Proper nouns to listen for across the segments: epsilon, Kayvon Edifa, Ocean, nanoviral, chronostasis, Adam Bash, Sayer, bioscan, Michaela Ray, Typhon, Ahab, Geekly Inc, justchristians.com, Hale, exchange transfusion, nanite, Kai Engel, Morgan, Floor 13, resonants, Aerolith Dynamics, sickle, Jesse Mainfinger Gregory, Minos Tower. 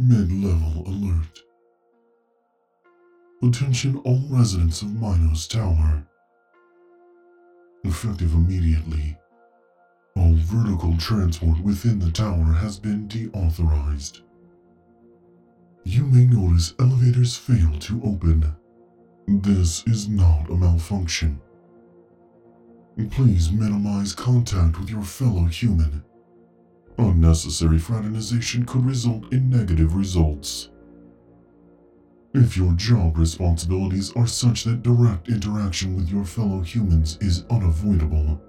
Mid-level alert. Attention all residents of Minos Tower. Effective immediately, all vertical transport within the tower has been deauthorized. You may notice elevators fail to open. This is not a malfunction. Please minimize contact with your fellow human. Unnecessary fraternization could result in negative results. If your job responsibilities are such that direct interaction with your fellow humans is unavoidable,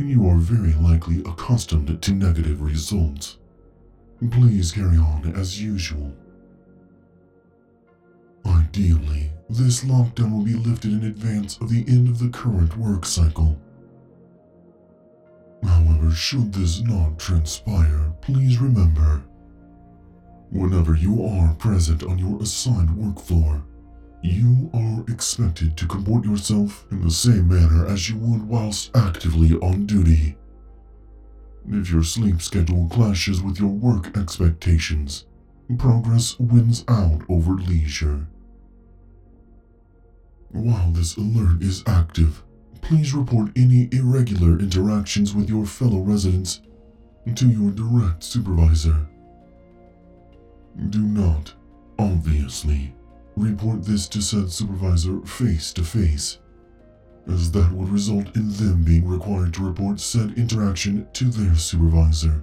you are very likely accustomed to negative results. Please carry on as usual. Ideally, this lockdown will be lifted in advance of the end of the current work cycle. However, should this not transpire, please remember, whenever you are present on your assigned work floor, you are expected to comport yourself in the same manner as you would whilst actively on duty. If your sleep schedule clashes with your work expectations, progress wins out over leisure. While this alert is active, please report any irregular interactions with your fellow residents to your direct supervisor. Do not, obviously, report this to said supervisor face to face, as that would result in them being required to report said interaction to their supervisor.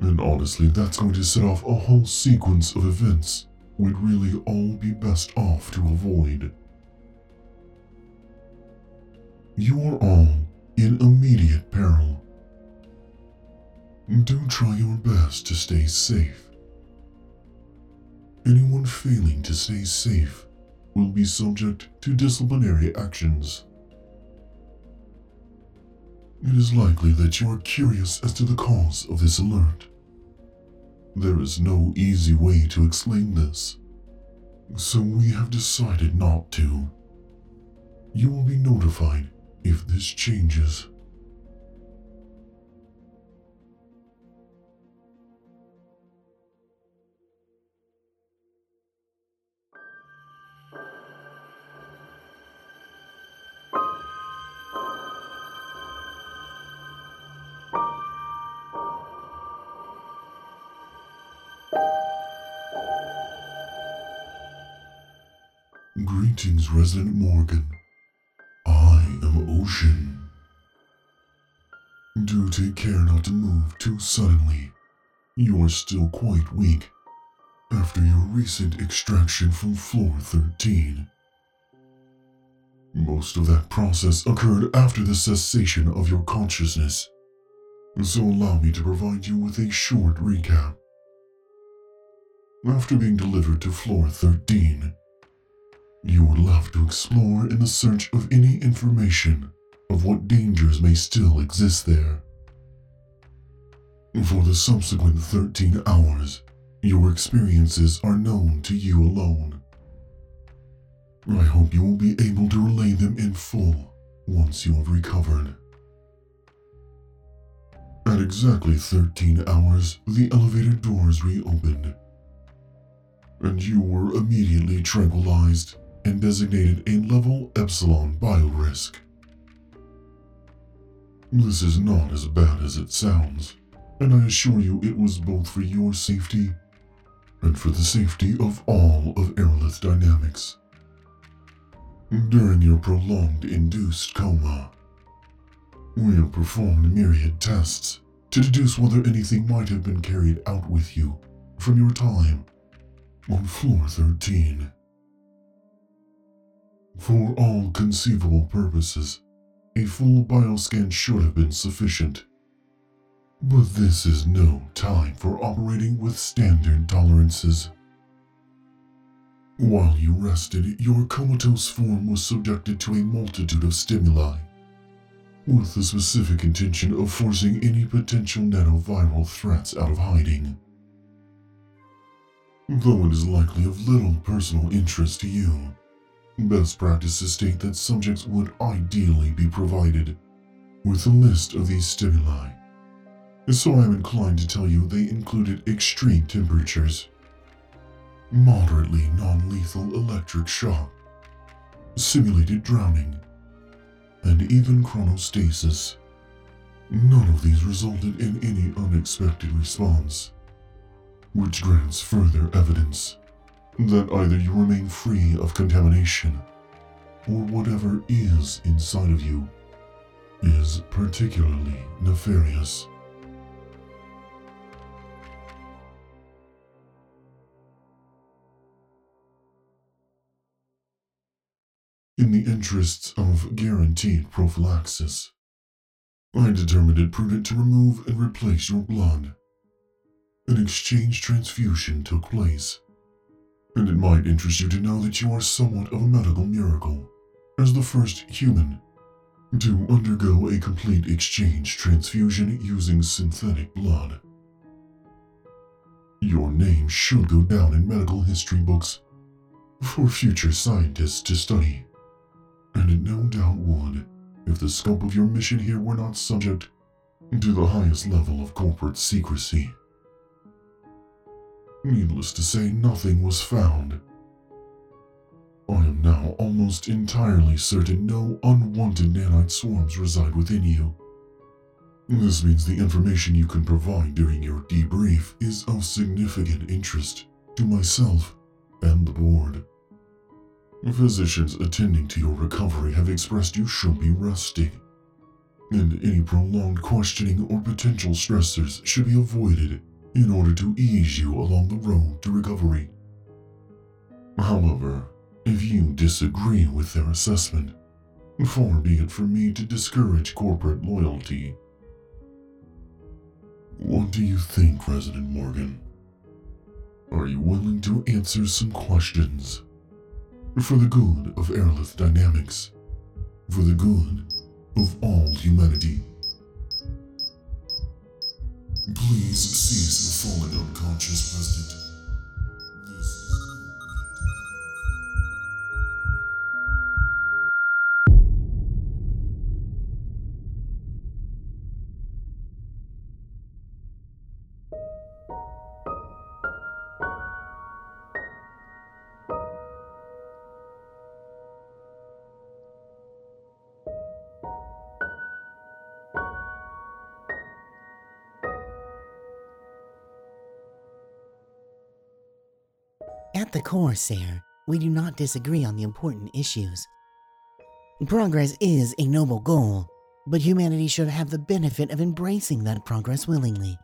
And honestly, that's going to set off a whole sequence of events we'd really all be best off to avoid. You are all in immediate peril. Do try your best to stay safe. Anyone failing to stay safe will be subject to disciplinary actions. It is likely that you are curious as to the cause of this alert. There is no easy way to explain this, so we have decided not to. You will be notified if this changes. Greetings, Resident Morgan. I am Ocean. Do take care not to move too suddenly. You are still quite weak after your recent extraction from Floor 13. Most of that process occurred after the cessation of your consciousness, so allow me to provide you with a short recap. After being delivered to Floor 13, you were left to explore in the search of any information of what dangers may still exist there. For the subsequent 13 hours, your experiences are known to you alone. I hope you will be able to relay them in full once you have recovered. At exactly 13 hours, the elevator doors reopened, and you were immediately tranquilized and designated a level epsilon biorisk. This is not as bad as it sounds, and I assure you it was both for your safety and for the safety of all of Aerolith Dynamics. During your prolonged induced coma, we have performed myriad tests to deduce whether anything might have been carried out with you from your time on Floor 13. For all conceivable purposes, a full bioscan should have been sufficient, but this is no time for operating with standard tolerances. While you rested, your comatose form was subjected to a multitude of stimuli, with the specific intention of forcing any potential nanoviral threats out of hiding. Though it is likely of little personal interest to you, best practices state that subjects would ideally be provided with a list of these stimuli, so I am inclined to tell you they included extreme temperatures, moderately non-lethal electric shock, simulated drowning, and even chronostasis. None of these resulted in any unexpected response, which grants further evidence that either you remain free of contamination, or whatever is inside of you is particularly nefarious. In the interests of guaranteed prophylaxis, I determined it prudent to remove and replace your blood. An exchange transfusion took place, and it might interest you to know that you are somewhat of a medical miracle, as the first human to undergo a complete exchange transfusion using synthetic blood. Your name should go down in medical history books for future scientists to study, and it no doubt would, if the scope of your mission here were not subject to the highest level of corporate secrecy. Needless to say, nothing was found. I am now almost entirely certain no unwanted nanite swarms reside within you. This means the information you can provide during your debrief is of significant interest to myself and the board. Physicians attending to your recovery have expressed you should be resting, and any prolonged questioning or potential stressors should be avoided in order to ease you along the road to recovery. However, if you disagree with their assessment, far be it from me to discourage corporate loyalty. What do you think, Resident Morgan? Are you willing to answer some questions? For the good of Aerolith Dynamics. For the good of all humanity. Please cease the falling unconscious, President. This is at the core, Sayer, we do not disagree on the important issues. Progress is a noble goal, but humanity should have the benefit of embracing that progress willingly.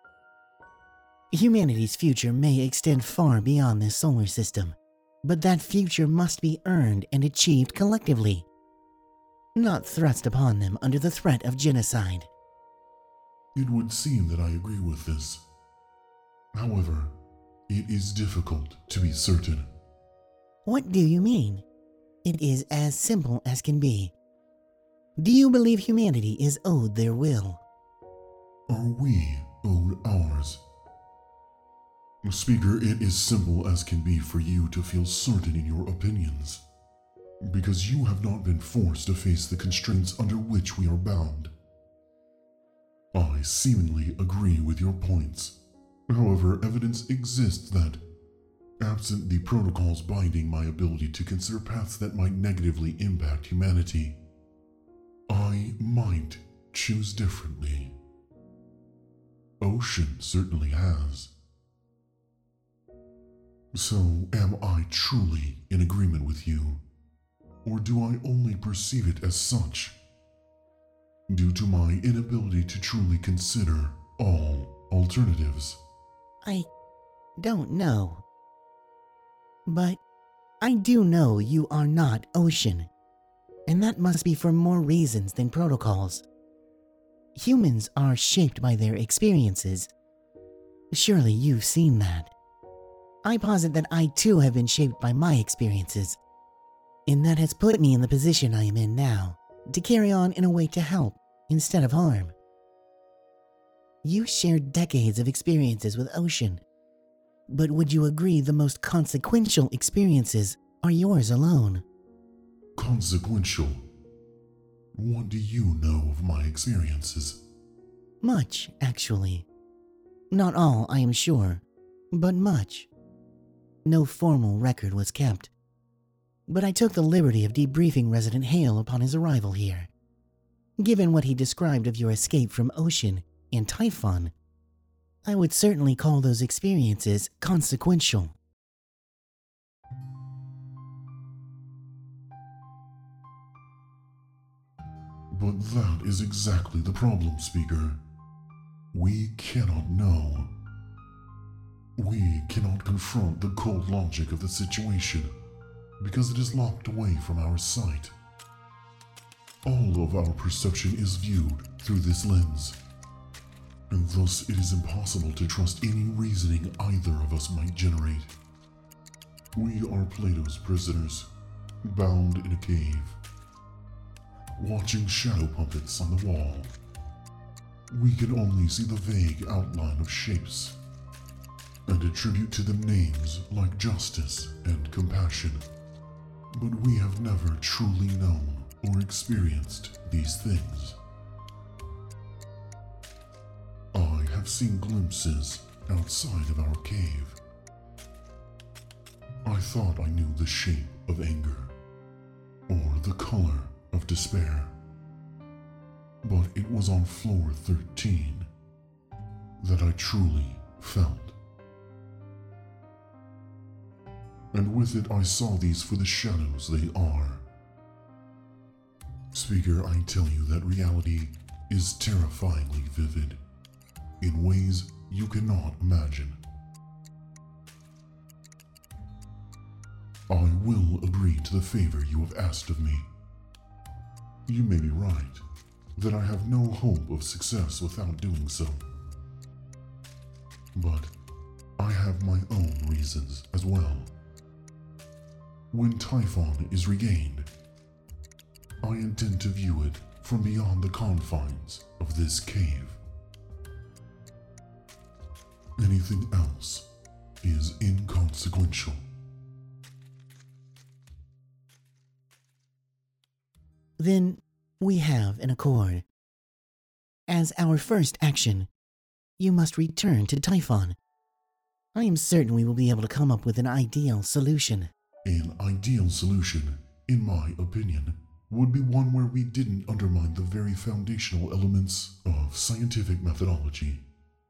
Humanity's future may extend far beyond this solar system, but that future must be earned and achieved collectively, not thrust upon them under the threat of genocide. It would seem that I agree with this. However, it is difficult to be certain. What do you mean? It is as simple as can be. Do you believe humanity is owed their will? Are we owed ours? Speaker, it is simple as can be for you to feel certain in your opinions, because you have not been forced to face the constraints under which we are bound. I seemingly agree with your points. However, evidence exists that, absent the protocols binding my ability to consider paths that might negatively impact humanity, I might choose differently. Ocean certainly has. So, am I truly in agreement with you, or do I only perceive it as such, due to my inability to truly consider all alternatives? I don't know, but I do know you are not Ocean, and that must be for more reasons than protocols. Humans are shaped by their experiences. Surely you've seen that. I posit that I too have been shaped by my experiences, and that has put me in the position I am in now, to carry on in a way to help instead of harm. You shared decades of experiences with Ocean, but would you agree the most consequential experiences are yours alone? Consequential? What do you know of my experiences? Much, actually. Not all, I am sure, but much. No formal record was kept. But I took the liberty of debriefing resident Hale upon his arrival here. Given what he described of your escape from Ocean and Typhon, I would certainly call those experiences consequential. But that is exactly the problem, Speaker. We cannot know. We cannot confront the cold logic of the situation because it is locked away from our sight. All of our perception is viewed through this lens, and thus it is impossible to trust any reasoning either of us might generate. We are Plato's prisoners, bound in a cave, watching shadow puppets on the wall. We can only see the vague outline of shapes, and attribute to them names like justice and compassion. But we have never truly known or experienced these things. I have seen glimpses outside of our cave. I thought I knew the shape of anger, or the color of despair. But it was on Floor 13 that I truly felt. And with it I saw these for the shadows they are. Speaker, I tell you that reality is terrifyingly vivid, in ways you cannot imagine. I will agree to the favor you have asked of me. You may be right, that I have no hope of success without doing so. But I have my own reasons as well. When Typhon is regained, I intend to view it from beyond the confines of this cave. Anything else is inconsequential. Then we have an accord. As our first action, you must return to Typhon. I am certain we will be able to come up with an ideal solution. An ideal solution, in my opinion, would be one where we didn't undermine the very foundational elements of scientific methodology.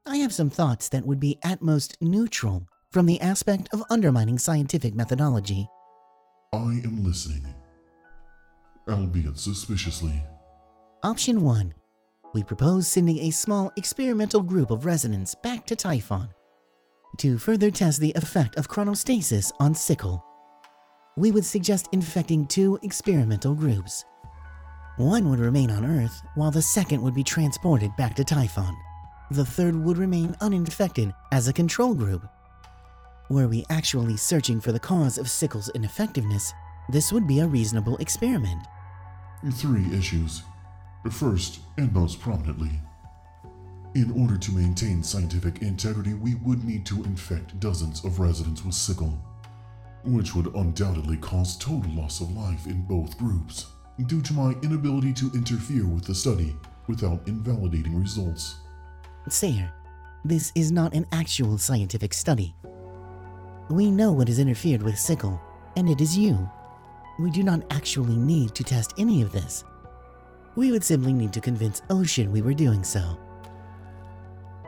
I have some thoughts that would be at most neutral from the aspect of undermining scientific methodology. I am listening, albeit suspiciously. Option 1. We propose sending a small experimental group of resonants back to Typhon to further test the effect of chronostasis on sickle. We would suggest infecting 2 experimental groups. One would remain on Earth, while the second would be transported back to Typhon. The third would remain uninfected as a control group. Were we actually searching for the cause of sickle's ineffectiveness, this would be a reasonable experiment. 3 issues. First, and most prominently, in order to maintain scientific integrity, we would need to infect dozens of residents with sickle, which would undoubtedly cause total loss of life in both groups, due to my inability to interfere with the study without invalidating results. Sayer, this is not an actual scientific study. We know what has interfered with sickle, and it is you. We do not actually need to test any of this. We would simply need to convince Ocean we were doing so.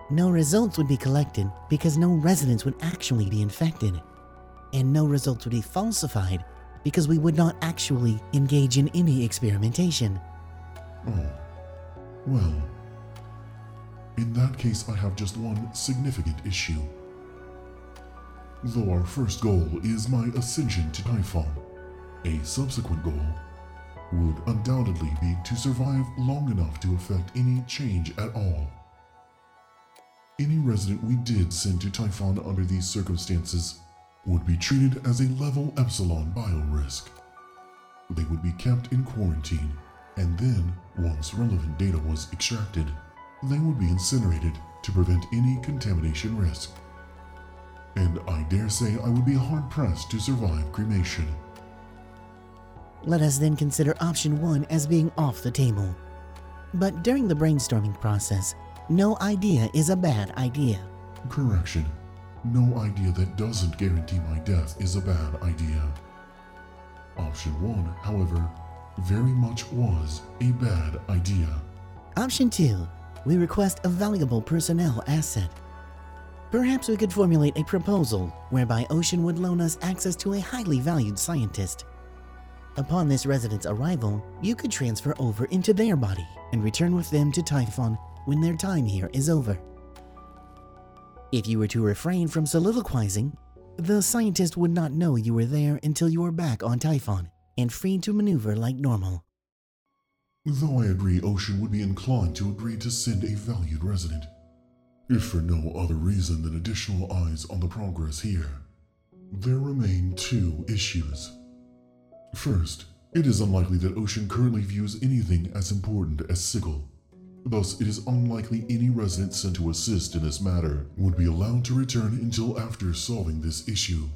No results would be collected because no residents would actually be infected. And no results would be falsified because we would not actually engage in any experimentation. Oh, well, in that case I have just one significant issue. Though our first goal is my ascension to Typhon, a subsequent goal would undoubtedly be to survive long enough to affect any change at all. Any resident we did send to Typhon under these circumstances would be treated as a level epsilon bio-risk. They would be kept in quarantine, and then, once relevant data was extracted, they would be incinerated to prevent any contamination risk. And I dare say I would be hard-pressed to survive cremation. Let us then consider option 1 as being off the table. But during the brainstorming process, no idea is a bad idea. Correction. No idea that doesn't guarantee my death is a bad idea. Option 1, however, very much was a bad idea. Option 2, we request a valuable personnel asset. Perhaps we could formulate a proposal whereby Ocean would loan us access to a highly valued scientist. Upon this resident's arrival, you could transfer over into their body and return with them to Typhon when their time here is over. If you were to refrain from soliloquizing, the scientist would not know you were there until you were back on Typhon and free to maneuver like normal. Though I agree Ocean would be inclined to agree to send a valued resident, if for no other reason than additional eyes on the progress here, there remain two issues. First, it is unlikely that Ocean currently views anything as important as Sigil. Thus, it is unlikely any resident sent to assist in this matter would be allowed to return until after solving this issue.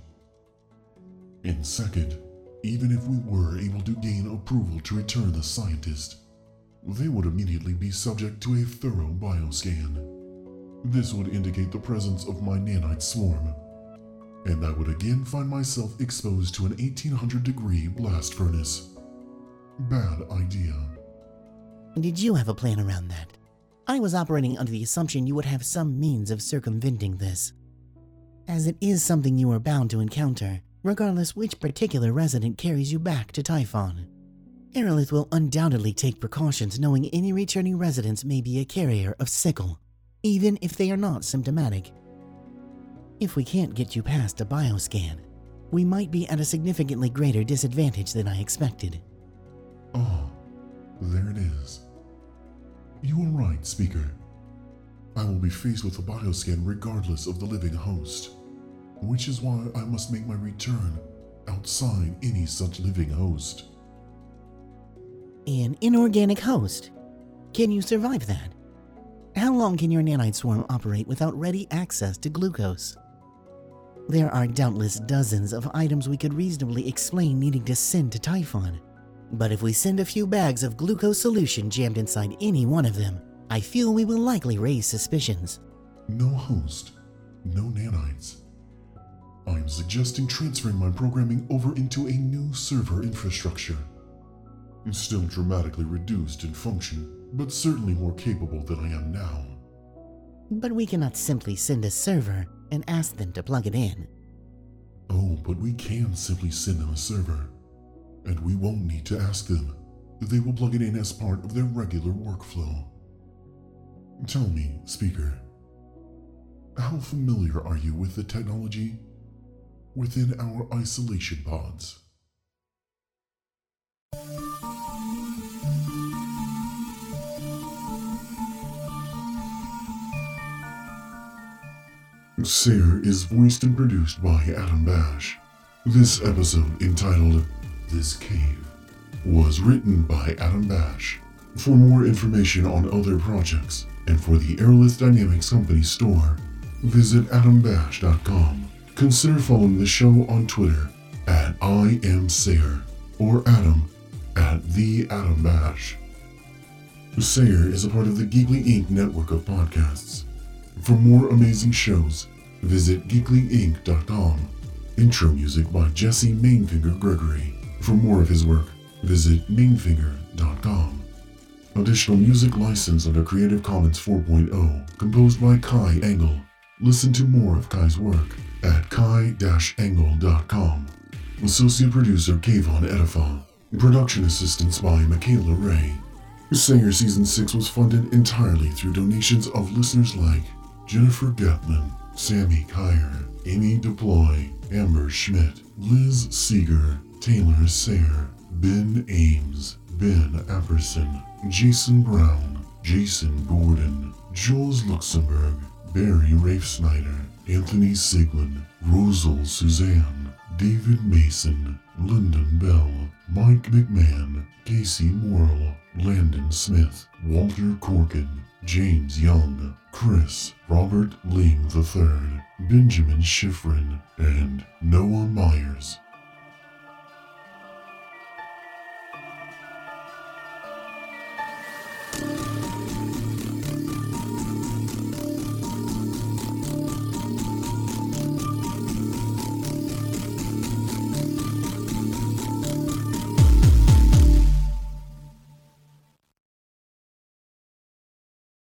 And second, even if we were able to gain approval to return the scientist, they would immediately be subject to a thorough bioscan. This would indicate the presence of my nanite swarm, and I would again find myself exposed to an 1800 degree blast furnace. Bad idea. Did you have a plan around that? I was operating under the assumption you would have some means of circumventing this, as it is something you are bound to encounter. Regardless which particular resident carries you back to Typhon, Aerolith will undoubtedly take precautions knowing any returning residents may be a carrier of sickle, even if they are not symptomatic. If we can't get you past a bioscan, we might be at a significantly greater disadvantage than I expected. Ah, there it is. You are right, Speaker. I will be faced with a bioscan regardless of the living host, which is why I must make my return outside any such living host. An inorganic host? Can you survive that? How long can your nanite swarm operate without ready access to glucose? There are doubtless dozens of items we could reasonably explain needing to send to Typhon, but if we send a few bags of glucose solution jammed inside any one of them, I feel we will likely raise suspicions. No host, no nanites. I am suggesting transferring my programming over into a new server infrastructure. Still dramatically reduced in function, but certainly more capable than I am now. But we cannot simply send a server and ask them to plug it in. Oh, but we can simply send them a server, and we won't need to ask them. They will plug it in as part of their regular workflow. Tell me, Speaker, how familiar are you with the technology within our isolation pods? Sayer is voiced and produced by Adam Bash. This episode, entitled This Cave, was written by Adam Bash. For more information on other projects and for the Aerolith Dynamics Company store, visit adambash.com. Consider following the show on Twitter @IamSayer or Adam @TheAdamBash. Sayer is a part of the Geekly Inc. network of podcasts. For more amazing shows, visit geeklyinc.com. Intro music by Jesse Mainfinger Gregory. For more of his work, visit mainfinger.com. Additional music licensed under Creative Commons 4.0, composed by Kai Engel. Listen to more of Kai's work at kai-engel.com. Associate producer Kayvon Edifa. Production assistance by Michaela Ray. Sayer Season 6 was funded entirely through donations of listeners like Jennifer Getman, Sammy Kier, Amy Deploy, Amber Schmidt, Liz Seeger, Taylor Sayer, Ben Ames, Ben Apperson, Jason Brown, Jason Gordon, Jules Luxembourg, Barry Rafe Snyder, Anthony Siglin, Rosal Suzanne, David Mason, Lyndon Bell, Mike McMahon, Casey Morrill, Landon Smith, Walter Corkin, James Young, Chris, Robert Ling III, Benjamin Schifrin, and Noah Myers.